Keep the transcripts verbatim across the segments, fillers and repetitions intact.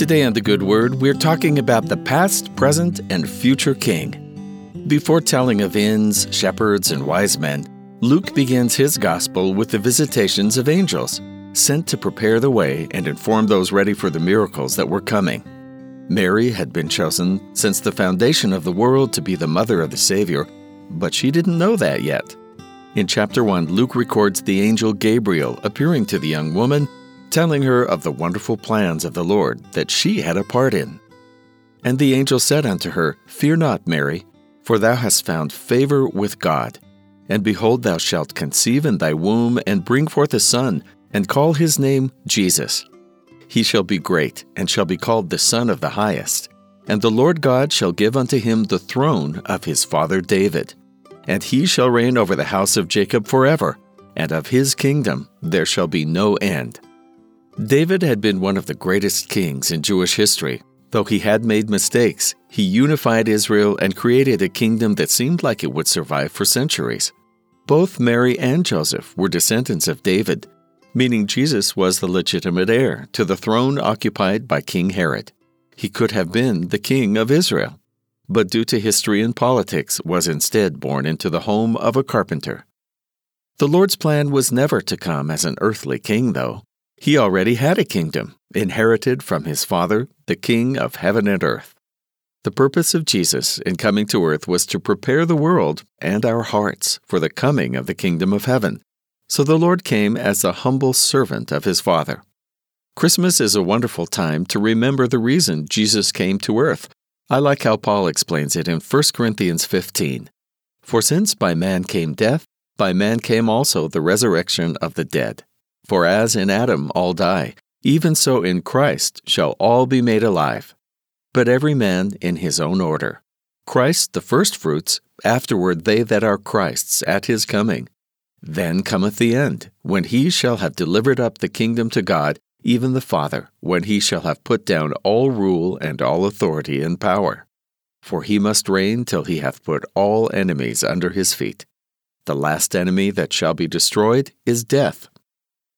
Today on The Good Word, we're talking about the past, present, and future king. Before telling of inns, shepherds, and wise men, Luke begins his gospel with the visitations of angels, sent to prepare the way and inform those ready for the miracles that were coming. Mary had been chosen since the foundation of the world to be the mother of the Savior, but she didn't know that yet. In chapter one, Luke records the angel Gabriel appearing to the young woman, telling her of the wonderful plans of the Lord that she had a part in. And the angel said unto her, Fear not, Mary, for thou hast found favor with God. And behold, thou shalt conceive in thy womb, and bring forth a son, and call his name Jesus. He shall be great, and shall be called the Son of the Highest. And the Lord God shall give unto him the throne of his father David. And he shall reign over the house of Jacob forever, and of his kingdom there shall be no end. David had been one of the greatest kings in Jewish history. Though he had made mistakes, he unified Israel and created a kingdom that seemed like it would survive for centuries. Both Mary and Joseph were descendants of David, meaning Jesus was the legitimate heir to the throne occupied by King Herod. He could have been the king of Israel, but due to history and politics, was instead born into the home of a carpenter. The Lord's plan was never to come as an earthly king, though. He already had a kingdom, inherited from his Father, the King of heaven and earth. The purpose of Jesus in coming to earth was to prepare the world and our hearts for the coming of the kingdom of heaven. So the Lord came as a humble servant of his Father. Christmas is a wonderful time to remember the reason Jesus came to earth. I like how Paul explains it in First Corinthians fifteen. For since by man came death, by man came also the resurrection of the dead. For as in Adam all die, even so in Christ shall all be made alive. But every man in his own order. Christ the firstfruits, afterward they that are Christ's at his coming. Then cometh the end, when he shall have delivered up the kingdom to God, even the Father, when he shall have put down all rule and all authority and power. For he must reign till he hath put all enemies under his feet. The last enemy that shall be destroyed is death.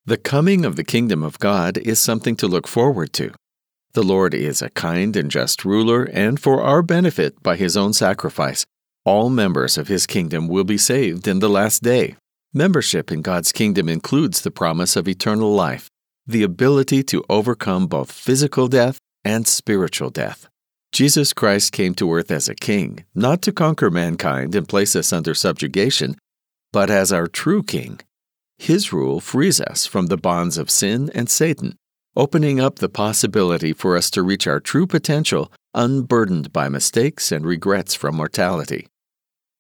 The coming of the kingdom of God is something to look forward to. The Lord is a kind and just ruler, and for our benefit, by his own sacrifice, all members of his kingdom will be saved in the last day. Membership in God's kingdom includes the promise of eternal life, the ability to overcome both physical death and spiritual death. Jesus Christ came to earth as a king, not to conquer mankind and place us under subjugation, but as our true king. His rule frees us from the bonds of sin and Satan, opening up the possibility for us to reach our true potential, unburdened by mistakes and regrets from mortality.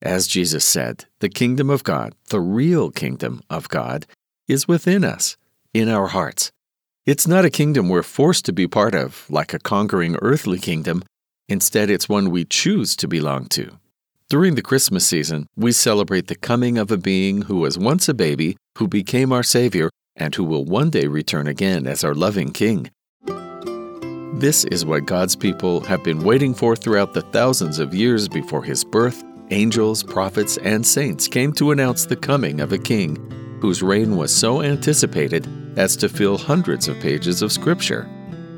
As Jesus said, the kingdom of God, the real kingdom of God, is within us, in our hearts. It's not a kingdom we're forced to be part of, like a conquering earthly kingdom. Instead, it's one we choose to belong to. During the Christmas season, we celebrate the coming of a being who was once a baby, who became our Savior, and who will one day return again as our loving King. This is what God's people have been waiting for throughout the thousands of years before his birth. Angels, prophets, and saints came to announce the coming of a king, whose reign was so anticipated as to fill hundreds of pages of Scripture.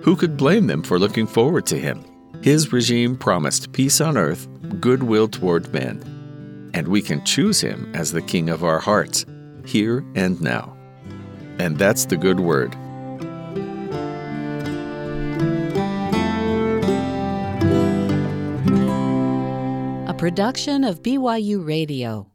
Who could blame them for looking forward to him? His regime promised peace on earth, goodwill toward men, and we can choose him as the king of our hearts, here and now. And that's the Good Word. A production of B Y U Radio.